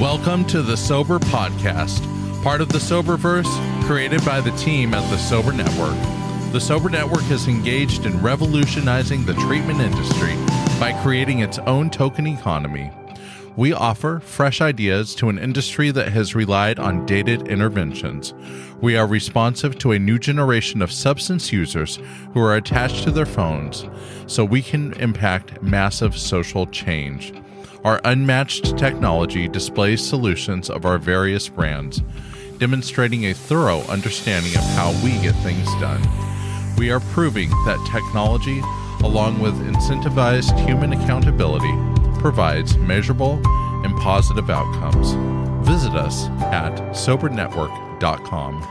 Welcome to the Sober Podcast, part of the Soberverse, created by the team at the Sober Network. The Sober Network is engaged in revolutionizing the treatment industry by creating its own token economy. We offer fresh ideas to an industry that has relied on dated interventions. We are responsive to a new generation of substance users who are attached to their phones, so we can impact massive social change. Our unmatched technology displays solutions of our various brands, demonstrating a thorough understanding of how we get things done. We are proving that technology, along with incentivized human accountability, provides measurable and positive outcomes. Visit us at SoberNetwork.com.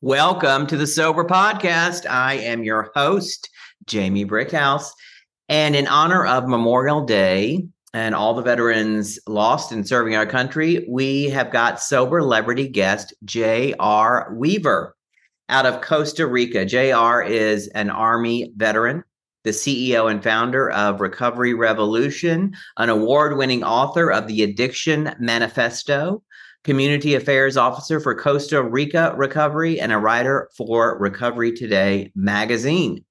Welcome to the Sober Podcast. I am your host, Jamie Brickhouse. And in honor of Memorial Day and all the veterans lost in serving our country, we have got Sober Celebrity guest J.R. Weaver out of Costa Rica. J.R. is an Army veteran, the CEO and founder of Recovery Revolution, an award-winning author of the Addiction Manifesto, Community Affairs Officer for Costa Rica Recovery, and a writer for Recovery Today magazine.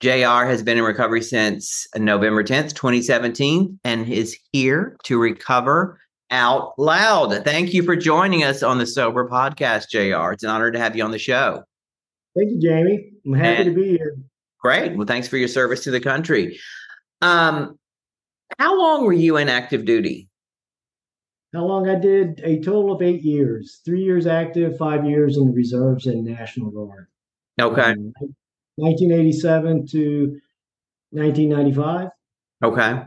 JR has been in recovery since November 10th, 2017, and is here to recover out loud. Thank you for joining us on the Sober Podcast, JR. It's an honor to have you on the show. Thank you, Jamie. I'm happy to be here. Great. Well, thanks for your service to the country. How long were you in active duty? How long? I did a total of 8 years, 3 years active, 5 years in the reserves and National Guard. Okay. 1987 to 1995. Okay.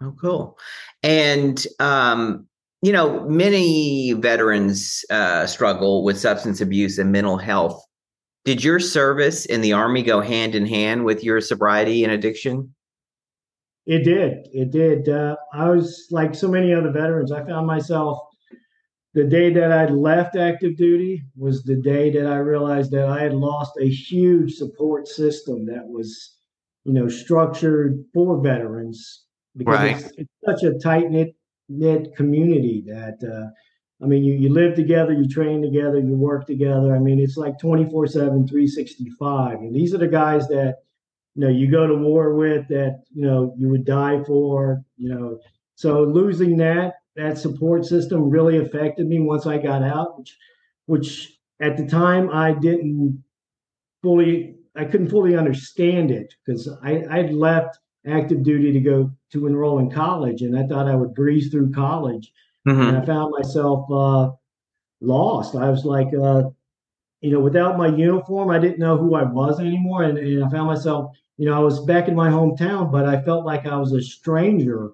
Oh, cool. And, you know, many veterans struggle with substance abuse and mental health. Did your service in the Army go hand in hand with your sobriety and addiction? It did. It did. I was like so many other veterans. I found myself the day that I left active duty was the day that I realized that I had lost a huge support system that was, you know, structured for veterans. Because it's such a tight-knit community that, I mean, you live together, you train together, you work together. I mean, it's like 24/7, 365. And these are the guys that, you know, you go to war with, that, you know, you would die for, you know. So losing that support system really affected me once I got out, which at the time I couldn't fully understand it, because I'd left active duty to go to enroll in college, and I thought I would breeze through college. Mm-hmm. And I found myself lost. I was like, you know, without my uniform, I didn't know who I was anymore. And I found myself, you know, I was back in my hometown, but I felt like I was a stranger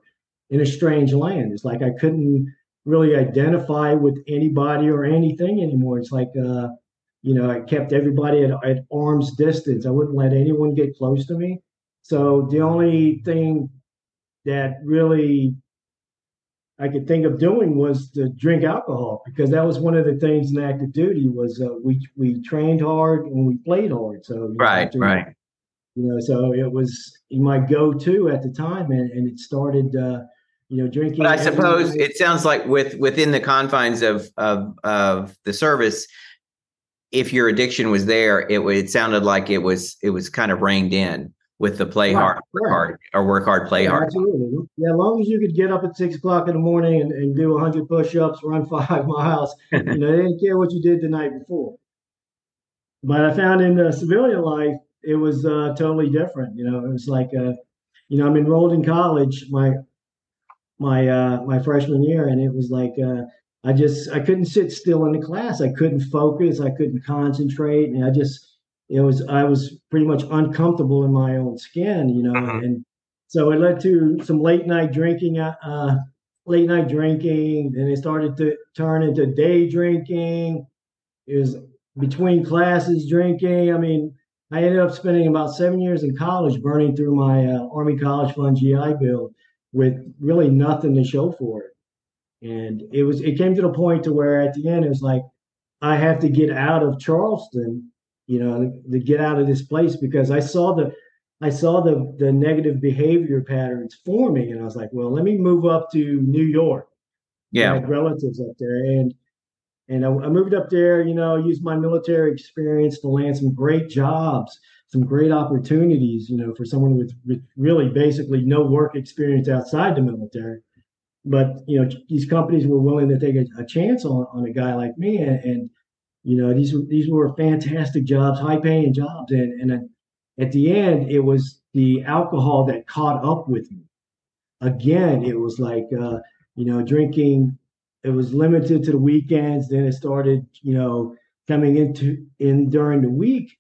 in a strange land. It's like I couldn't really identify with anybody or anything anymore. It's like, you know, I kept everybody at arm's distance. I wouldn't let anyone get close to me. So the only thing that really I could think of doing was to drink alcohol, because that was one of the things in active duty was we trained hard and we played hard. So you know, so it was my go-to at the time, and it started, you know, drinking. But I suppose it sounds like within the confines of the service, if your addiction was there, it sounded like it was kind of reined in. with the play hard, work hard, or work hard, play hard. Absolutely. Yeah, as long as you could get up at 6 o'clock in the morning and do 100 push-ups, run 5 miles, you know, they didn't care what you did the night before. But I found in the civilian life, it was totally different. You know, it was like, you know, I'm enrolled in college my freshman year, and it was like I couldn't sit still in the class. I couldn't focus. I couldn't concentrate, and I was pretty much uncomfortable in my own skin, you know. Mm-hmm. And so it led to some late night drinking, and it started to turn into day drinking. It was between classes drinking. I mean, I ended up spending about 7 years in college burning through my Army College Fund GI Bill with really nothing to show for it. And it came to the point to where at the end it was like, I have to get out of Charleston, you know, to get out of this place, because I saw the negative behavior patterns forming, and I was like, well, let me move up to New York. Yeah, I had relatives up there, and I moved up there, you know, used my military experience to land some great jobs, some great opportunities, you know, for someone with really basically no work experience outside the military. But, you know, these companies were willing to take a chance on a guy like me. And you know, these were fantastic jobs, high paying jobs. And at the end, it was the alcohol that caught up with me. Again, it was like, you know, drinking. It was limited to the weekends. Then it started, you know, coming in during the week.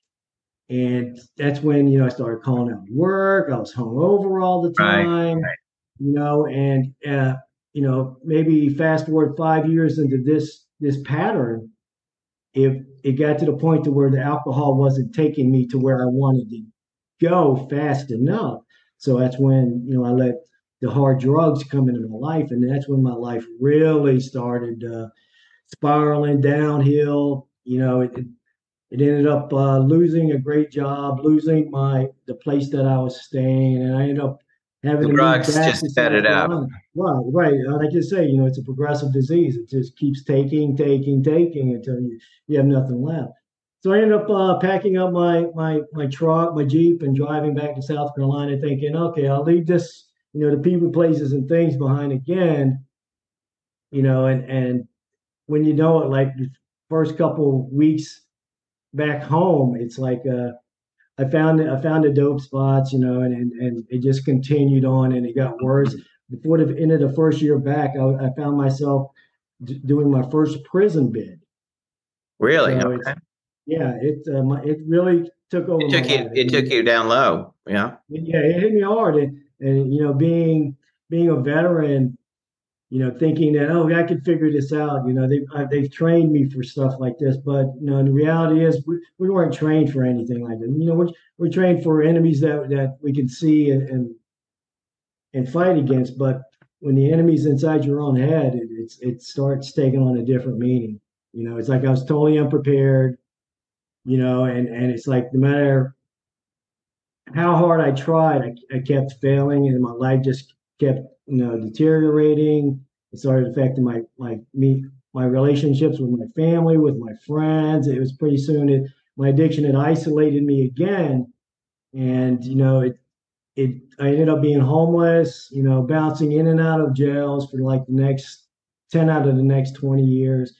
And that's when, you know, I started calling out work. I was hungover all the time, right. You know, and, you know, maybe fast forward 5 years into this pattern, if it got to the point to where the alcohol wasn't taking me to where I wanted to go fast enough. So that's when, you know, I let the hard drugs come into my life. And that's when my life really started spiraling downhill. You know, it ended up losing a great job, losing the place that I was staying, and I ended up having the drugs just set it up. Right. Like you say, you know, it's a progressive disease. It just keeps taking until you have nothing left. So I ended up packing up my truck, my Jeep, and driving back to South Carolina, thinking, okay, I'll leave this, you know, the people, places, and things behind again. You know, and when you know it, like the first couple of weeks back home, it's like I found the dope spots, you know, and it just continued on, and it got worse. Before the end of the first year back, I found myself doing my first prison bid. Really? So okay. It really took over. It took you down low. Yeah. Yeah, it hit me hard, and you know, being a veteran, you know, thinking that, oh, I could figure this out. You know, they've trained me for stuff like this. But, you know, the reality is we weren't trained for anything like that. You know, we're trained for enemies that we can see and fight against. But when the enemy's inside your own head, it starts taking on a different meaning. You know, it's like I was totally unprepared, you know, and it's like no matter how hard I tried, I kept failing, and my life just kept, you know, deteriorating. It started affecting my relationships with my family, with my friends. It was pretty soon my addiction had isolated me again. And, you know, I ended up being homeless, you know, bouncing in and out of jails for like the next 10 out of the next 20 years.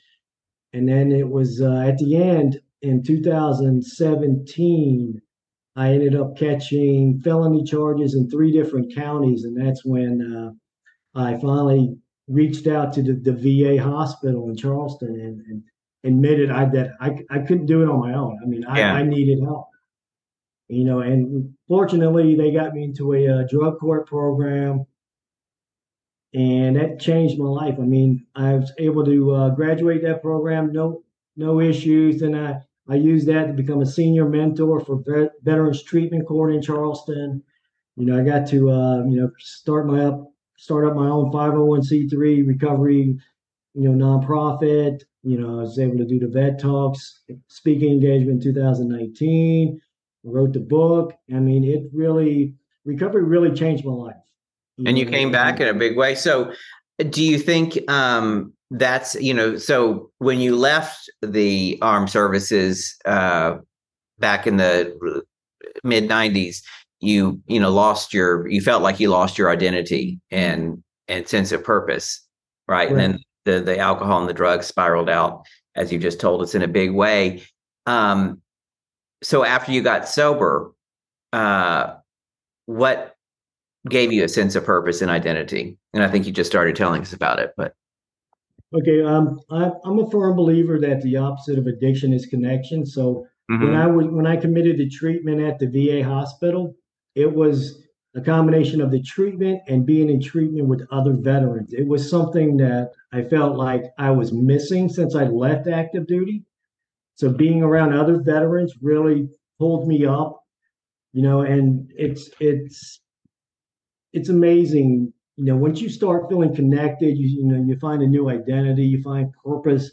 And then it was at the end in 2017, I ended up catching felony charges in 3 different counties. And that's when I finally reached out to the VA hospital in Charleston and admitted that I couldn't do it on my own. I mean, I needed help, you know, and fortunately they got me into a drug court program, and that changed my life. I mean, I was able to graduate that program, no issues. And I used that to become a senior mentor for Veterans Treatment Court in Charleston. You know, I got to you know, start up my own 501c3 recovery, you know, nonprofit. You know, I was able to do the Vet Talks speaking engagement in 2019. I wrote the book. I mean, recovery really changed my life. You came back in a big way. So, do you think? That's, you know, so when you left the armed services back in the mid 90s, you felt like you lost your identity and sense of purpose, right? And then the alcohol and the drugs spiraled out, as you just told us, in a big way. So after you got sober, what gave you a sense of purpose and identity? And I think you just started telling us about it, but. Okay. I'm a firm believer that the opposite of addiction is connection. So when I committed to treatment at the VA hospital, it was a combination of the treatment and being in treatment with other veterans. It was something that I felt like I was missing since I left active duty. So being around other veterans really pulled me up, and it's amazing. Once you start feeling connected, you find a new identity, you find purpose.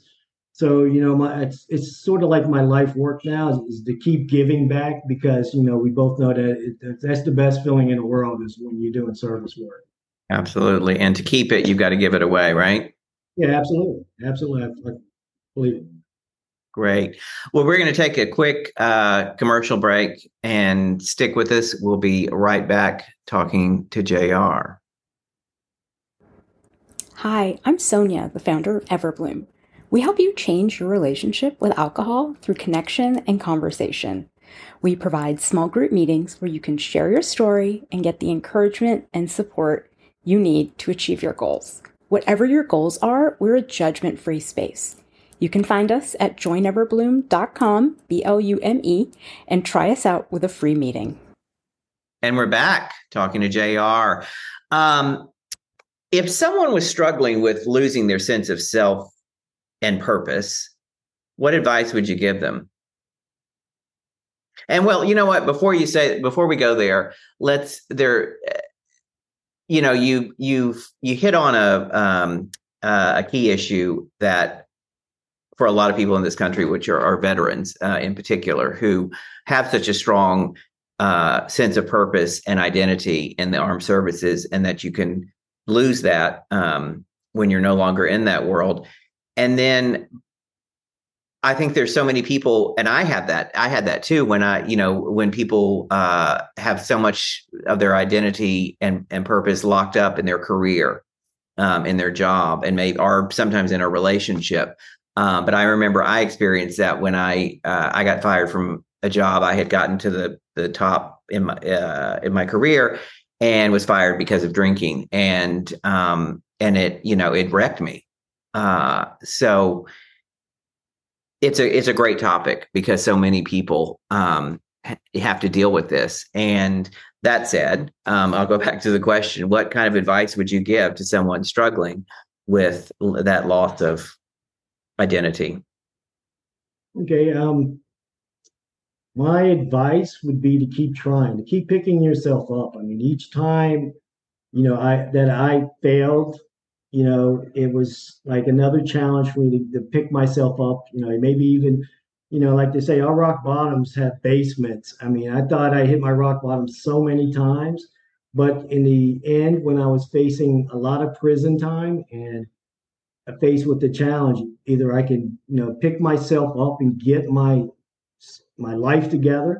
So, it's sort of like my life work now is to keep giving back, because, we both know that that's the best feeling in the world is when you're doing service work. Absolutely. And to keep it, you've got to give it away, right? Yeah, absolutely. Absolutely. I believe it. Great. Well, we're going to take a quick commercial break, and stick with us. We'll be right back talking to J.R. Hi, I'm Sonia, the founder of Everbloom. We help you change your relationship with alcohol through connection and conversation. We provide small group meetings where you can share your story and get the encouragement and support you need to achieve your goals. Whatever your goals are, we're a judgment-free space. You can find us at joineverbloom.com, BLUME, and try us out with a free meeting. And we're back talking to J.R. If someone was struggling with losing their sense of self and purpose, what advice would you give them? And well, you know what? Before we go there, you hit on a key issue that for a lot of people in this country, which are veterans in particular, who have such a strong sense of purpose and identity in the armed services, and that you can lose that when you're no longer in that world. And then I think there's so many people, and I had that too, when people have so much of their identity and purpose locked up in their career, in their job, and are sometimes in a relationship. But I remember I experienced that when I got fired from a job. I had gotten to the top in my career and was fired because of drinking, and it wrecked me. So it's a great topic, because so many people have to deal with this. And that said, I'll go back to the question: what kind of advice would you give to someone struggling with that loss of identity? Okay. My advice would be to keep trying, to keep picking yourself up. I mean, each time, I failed, it was like another challenge for me to pick myself up. Maybe even, like they say, all rock bottoms have basements. I mean, I thought I hit my rock bottom so many times, but in the end, when I was facing a lot of prison time and faced with the challenge, either I can, pick myself up and get my life together,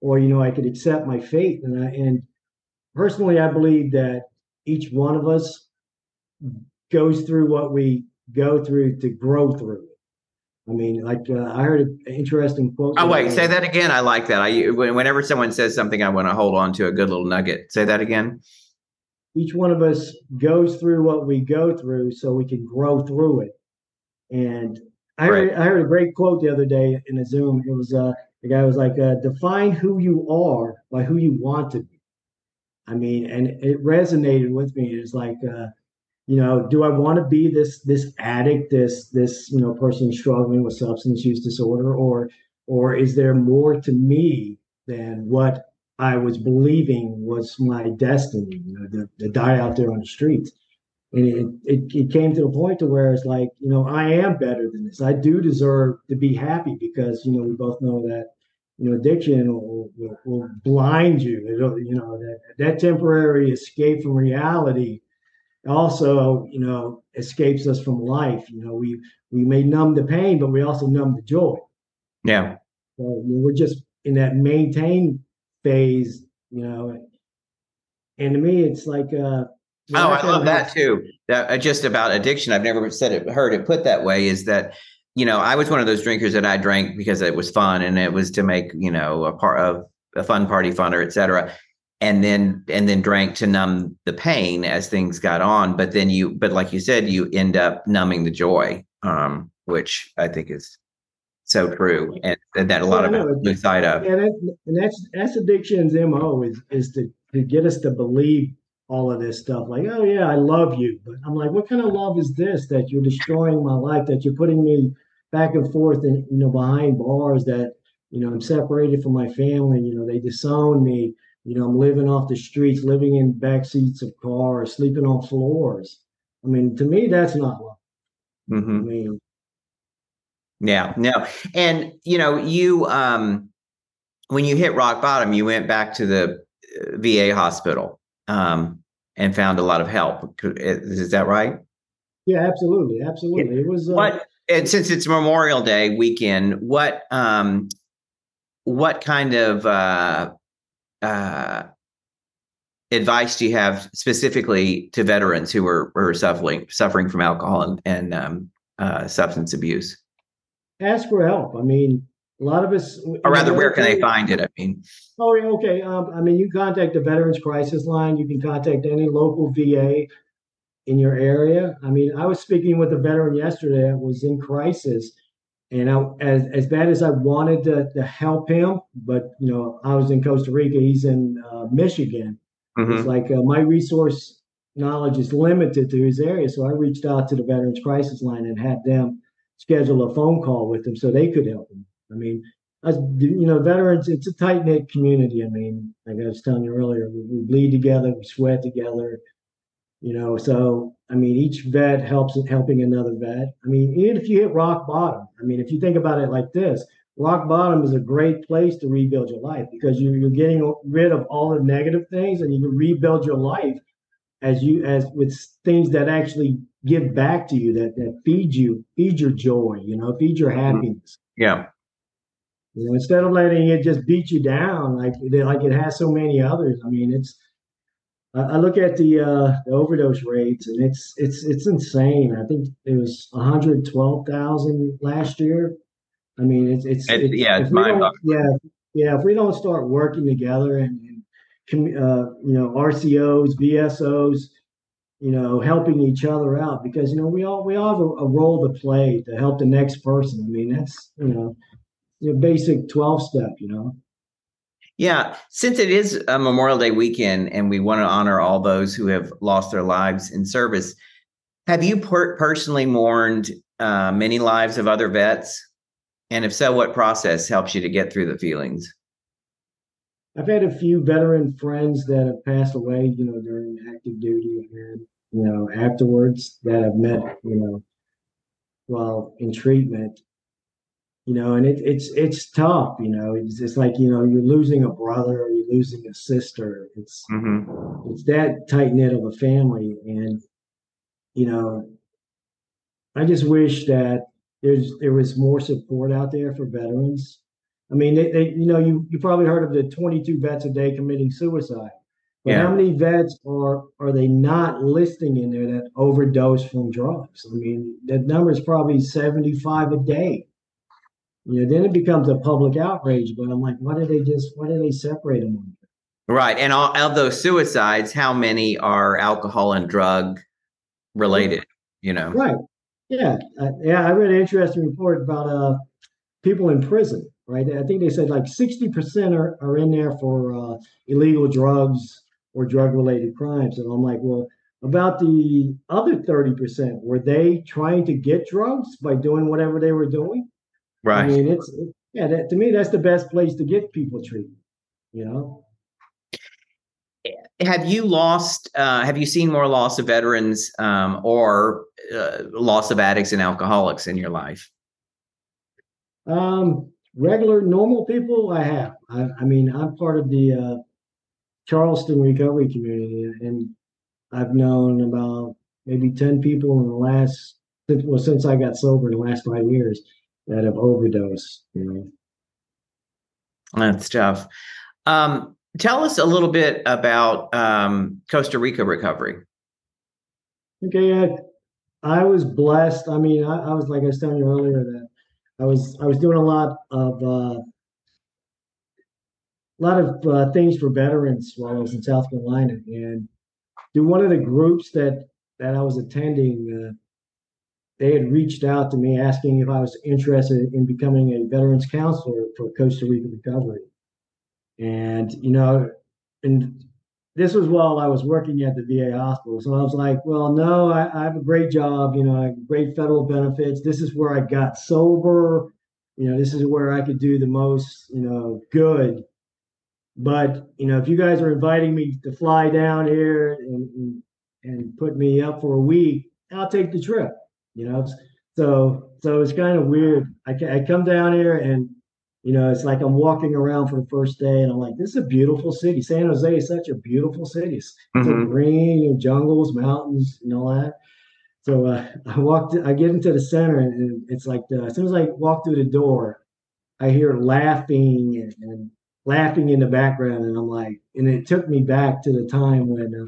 or, I could accept my fate. And personally, I believe that each one of us goes through what we go through to grow through it. I mean, I heard an interesting quote. Oh, wait, say that again. I like that. Whenever someone says something, I want to hold on to a good little nugget. Say that again. Each one of us goes through what we go through so we can grow through it. And I heard a great quote the other day in a Zoom. It was the guy was like, define who you are by who you want to be. I mean, and it resonated with me. It's like, do I want to be this addict, this person struggling with substance use disorder, or is there more to me than what I was believing was my destiny, to die out there on the streets? And it came to the point to where it's like, I am better than this. I do deserve to be happy, because, we both know that, addiction will blind you. It'll, that temporary escape from reality also, escapes us from life. We may numb the pain, but we also numb the joy. Yeah. So we're just in that maintain phase you know. And to me, it's like I love that too. That just about addiction. I've never heard it put that way. Is that, you know, I was one of those drinkers that I drank because it was fun and it was to make, you know, a part of a fun party funner, et cetera. And then drank to numb the pain as things got on. But then like you said, you end up numbing the joy, which I think is so true. And that a lot of people side of. And that's addiction's MO is to get us to believe all of this stuff. Like, oh yeah, I love you. But I'm like, what kind of love is this that you're destroying my life, that you're putting me back and forth and, you know, behind bars, that, you know, I'm separated from my family, you know, they disown me. You know, I'm living off the streets, living in back seats of cars, sleeping on floors. I mean, to me, that's not love. Mm-hmm. I mean, yeah, no. And, you know, you when you hit rock bottom, you went back to the VA hospital and found a lot of help. Is that right? Yeah, absolutely. Absolutely. It was. And since it's Memorial Day weekend, what kind of advice do you have specifically to veterans who are suffering from alcohol and substance abuse? Ask for help. I mean, a lot of us... Or rather, where can they find it? I mean... Oh, okay. I mean, you contact the Veterans Crisis Line. You can contact any local VA in your area. I mean, I was speaking with a veteran yesterday that was in crisis. And as bad as I wanted to help him, but, you know, I was in Costa Rica, he's in Michigan. Mm-hmm. It's like my resource knowledge is limited to his area. So I reached out to the Veterans Crisis Line and had them schedule a phone call with him so they could help him. I mean, you know, veterans, it's a tight-knit community. I mean, like I was telling you earlier, we bleed together, we sweat together. You know, so, I mean, each vet helps in helping another vet. I mean, even if you hit rock bottom, I mean, if you think about it like this, rock bottom is a great place to rebuild your life because you're getting rid of all the negative things and you can rebuild your life as with things that actually give back to you, that feed your joy, you know, feed your happiness. Yeah. You know, instead of letting it just beat you down like it has so many others. I mean, I look at the overdose rates, and it's insane. I think it was 112,000 last year. I mean, it's mind-boggling. If we don't start working together and you know, RCOs, VSOs, you know, helping each other out, because, you know, we all have a role to play to help the next person. I mean, that's, you know, your basic 12-step, you know. Yeah, since it is a Memorial Day weekend and we want to honor all those who have lost their lives in service, have you personally mourned many lives of other vets? And if so, what process helps you to get through the feelings? I've had a few veteran friends that have passed away, you know, during active duty and, you know, afterwards that I've met, you know, while in treatment. You know, and it's tough, you know, it's just like, you know, you're losing a brother or you're losing a sister. It's mm-hmm. It's that tight knit of a family. And, you know, I just wish that there was more support out there for veterans. I mean, they you know, you probably heard of the 22 vets a day committing suicide. But yeah. How many vets are they not listing in there that overdose from drugs? I mean, that number is probably 75 a day. You know, then it becomes a public outrage. But I'm like, why do they separate them? Right. And all of those suicides, how many are alcohol and drug related, you know? Right. Yeah. I read an interesting report about people in prison, right? I think they said like 60% are in there for illegal drugs or drug-related crimes. And I'm like, well, about the other 30%, were they trying to get drugs by doing whatever they were doing? Right. I mean, to me, that's the best place to get people treated, you know? Have you seen more loss of veterans or loss of addicts and alcoholics in your life? Regular, normal people I have. I mean, I'm part of the Charleston recovery community, and I've known about maybe 10 people since I got sober in the last 5 years. That have overdosed, you know. That's tough. Tell us a little bit about Costa Rica Recovery. Okay, I was blessed. I mean, I was, like I was telling you earlier, that I was doing a lot of things for veterans while I was in South Carolina, and through one of the groups that I was attending, they had reached out to me asking if I was interested in becoming a veterans counselor for Costa Rica Recovery. And, you know, and this was while I was working at the VA hospital. So I was like, well, no, I have a great job. You know, I have great federal benefits. This is where I got sober. You know, this is where I could do the most, you know, good. But, you know, if you guys are inviting me to fly down here and put me up for a week, I'll take the trip. You know, so it's kind of weird. I come down here and, you know, it's like I'm walking around for the first day and I'm like, this is a beautiful city. San Jose is such a beautiful city. It's so green, you know, jungles, mountains, and all that. So I get into the center and it's like, as soon as I walk through the door, I hear laughing and laughing in the background. And I'm like, and it took me back to the time when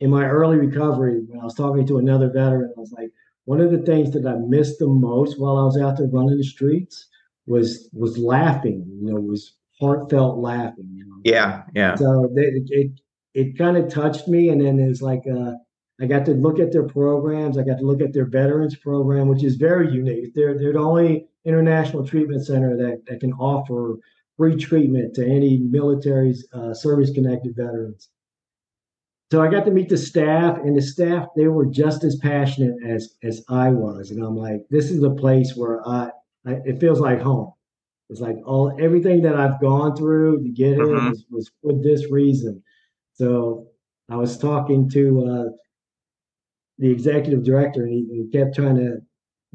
in my early recovery, when I was talking to another veteran, I was like, one of the things that I missed the most while I was out there running the streets was laughing, you know, was heartfelt laughing. You know? Yeah, yeah. So it kind of touched me. And then it's like I got to look at their programs. I got to look at their veterans program, which is very unique. They're the only international treatment center that can offer free treatment to any military service-connected veterans. So I got to meet the staff, and the staff, they were just as passionate as I was. And I'm like, this is a place where it feels like home. It's like everything that I've gone through to get here was for this reason. So I was talking to the executive director, and he kept trying to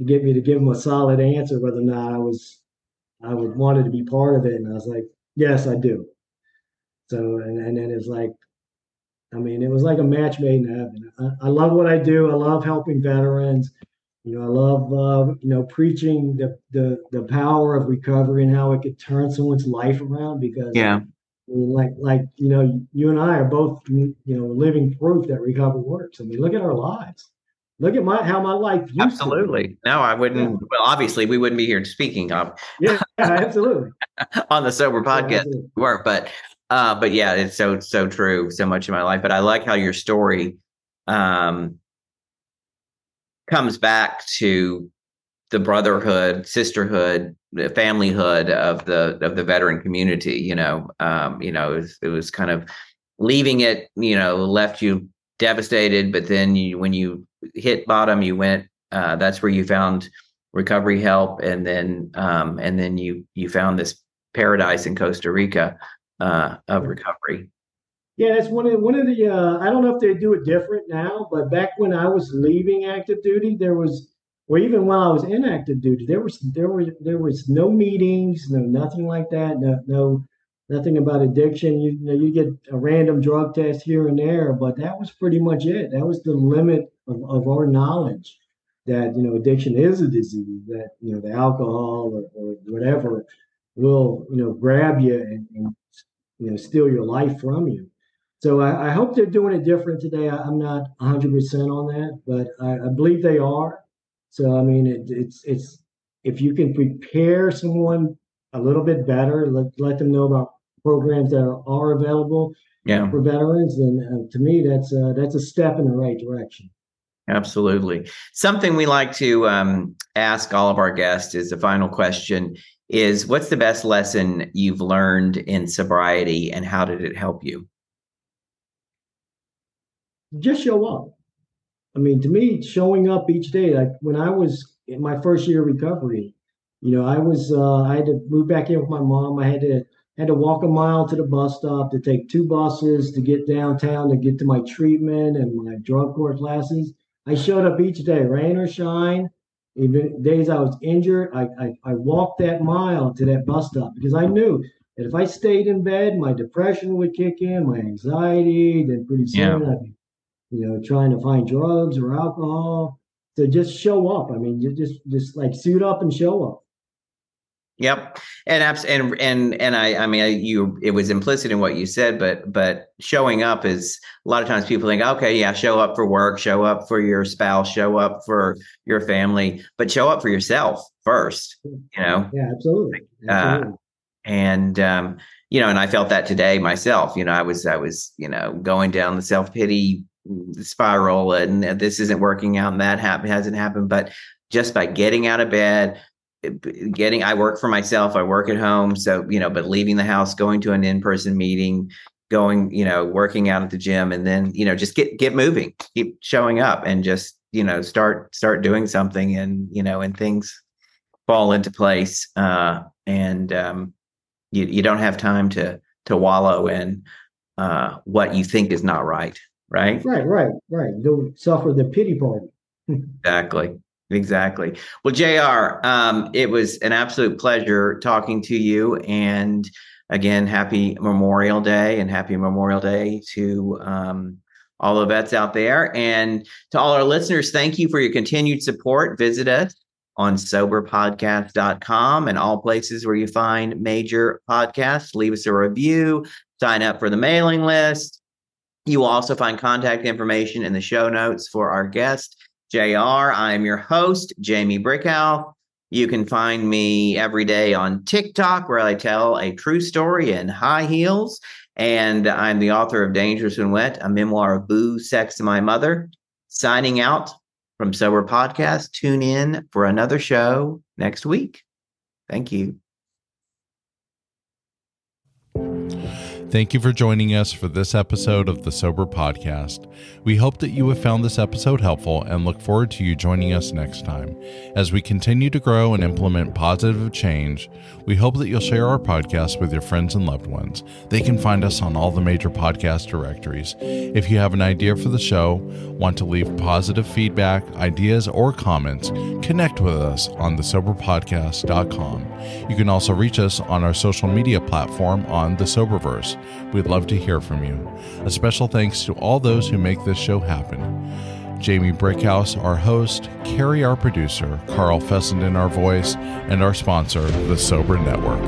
get me to give him a solid answer whether or not I would wanted to be part of it. And I was like, yes, I do. So and then it's like, I mean, it was like a match made in heaven. I love what I do. I love helping veterans. You know, I love, you know, preaching the power of recovery and how it could turn someone's life around, because like, you know, you and I are both, you know, living proof that recovery works. I mean, look at our lives. Look at how my life used absolutely. To no, I wouldn't. Yeah. Well, obviously, we wouldn't be here speaking of. Yeah, absolutely. On the Sober Podcast, yeah, we were, but yeah, it's so true. So much of my life, but I like how your story comes back to the brotherhood, sisterhood, the familyhood of the veteran community. You know, it was kind of leaving it. You know, left you devastated, but then when you hit bottom, you went. That's where you found recovery help, and then you found this paradise in Costa Rica. Of recovery. Yeah, that's one of the. I don't know if they do it different now, but back when I was leaving active duty, there was, or even while I was in active duty, there was no meetings, no nothing like that, no nothing about addiction. You know, you get a random drug test here and there, but that was pretty much it. That was the limit of our knowledge that, you know, addiction is a disease, that, you know, the alcohol or whatever will, you know, grab you and you know, steal your life from you. So I hope they're doing it different today. I'm not 100% on that, but I believe they are. So, I mean, it's if you can prepare someone a little bit better, let them know about programs that are available for veterans, then to me, that's a step in the right direction. Absolutely. Something we like to ask all of our guests is the final question is, what's the best lesson you've learned in sobriety and how did it help you? Just show up. I mean, to me, showing up each day, like when I was in my first year of recovery, you know, I had to move back in with my mom. I had to walk a mile to the bus stop, to take 2 buses to get downtown, to get to my treatment and my drug court classes. I showed up each day, rain or shine. Even days I was injured, I walked that mile to that bus stop because I knew that if I stayed in bed, my depression would kick in, my anxiety, then pretty soon I'd be, you know, trying to find drugs or alcohol. So just show up. I mean, you just like suit up and show up. Yep. It was implicit in what you said, but showing up is a lot of times people think, okay, yeah, show up for work, show up for your spouse, show up for your family, but show up for yourself first, you know? Yeah, absolutely. And I felt that today myself, I was going down the self-pity spiral and this isn't working out and that hasn't happened, but just by getting out of bed, I work for myself, I work at home. So, but leaving the house, going to an in-person meeting, going, working out at the gym, and then, just get moving, keep showing up and just, start doing something and things fall into place. You don't have time to wallow in what you think is not right. Right. Right. Right. Right. Don't suffer the pity party. Exactly. Exactly. Well, JR, it was an absolute pleasure talking to you. And again, happy Memorial Day, and happy Memorial Day to all the vets out there. And to all our listeners, thank you for your continued support. Visit us on soberpodcast.com and all places where you find major podcasts. Leave us a review, sign up for the mailing list. You will also find contact information in the show notes for our guest, JR. I am your host, Jamie Brickhouse. You can find me every day on TikTok, where I tell a true story in high heels. And I'm the author of Dangerous When Wet, a memoir of booze, sex, and my mother. Signing out from Sober Podcast. Tune in for another show next week. Thank you. Thank you for joining us for this episode of the Sober Podcast. We hope that you have found this episode helpful and look forward to you joining us next time. As we continue to grow and implement positive change, we hope that you'll share our podcast with your friends and loved ones. They can find us on all the major podcast directories. If you have an idea for the show, want to leave positive feedback, ideas, or comments, connect with us on thesoberpodcast.com. You can also reach us on our social media platform on the Soberverse. We'd love to hear from you. A special thanks to all those who make this show happen. Jamie Brickhouse, our host, Carrie, our producer, Carl Fessenden, our voice, and our sponsor, the Sober Network.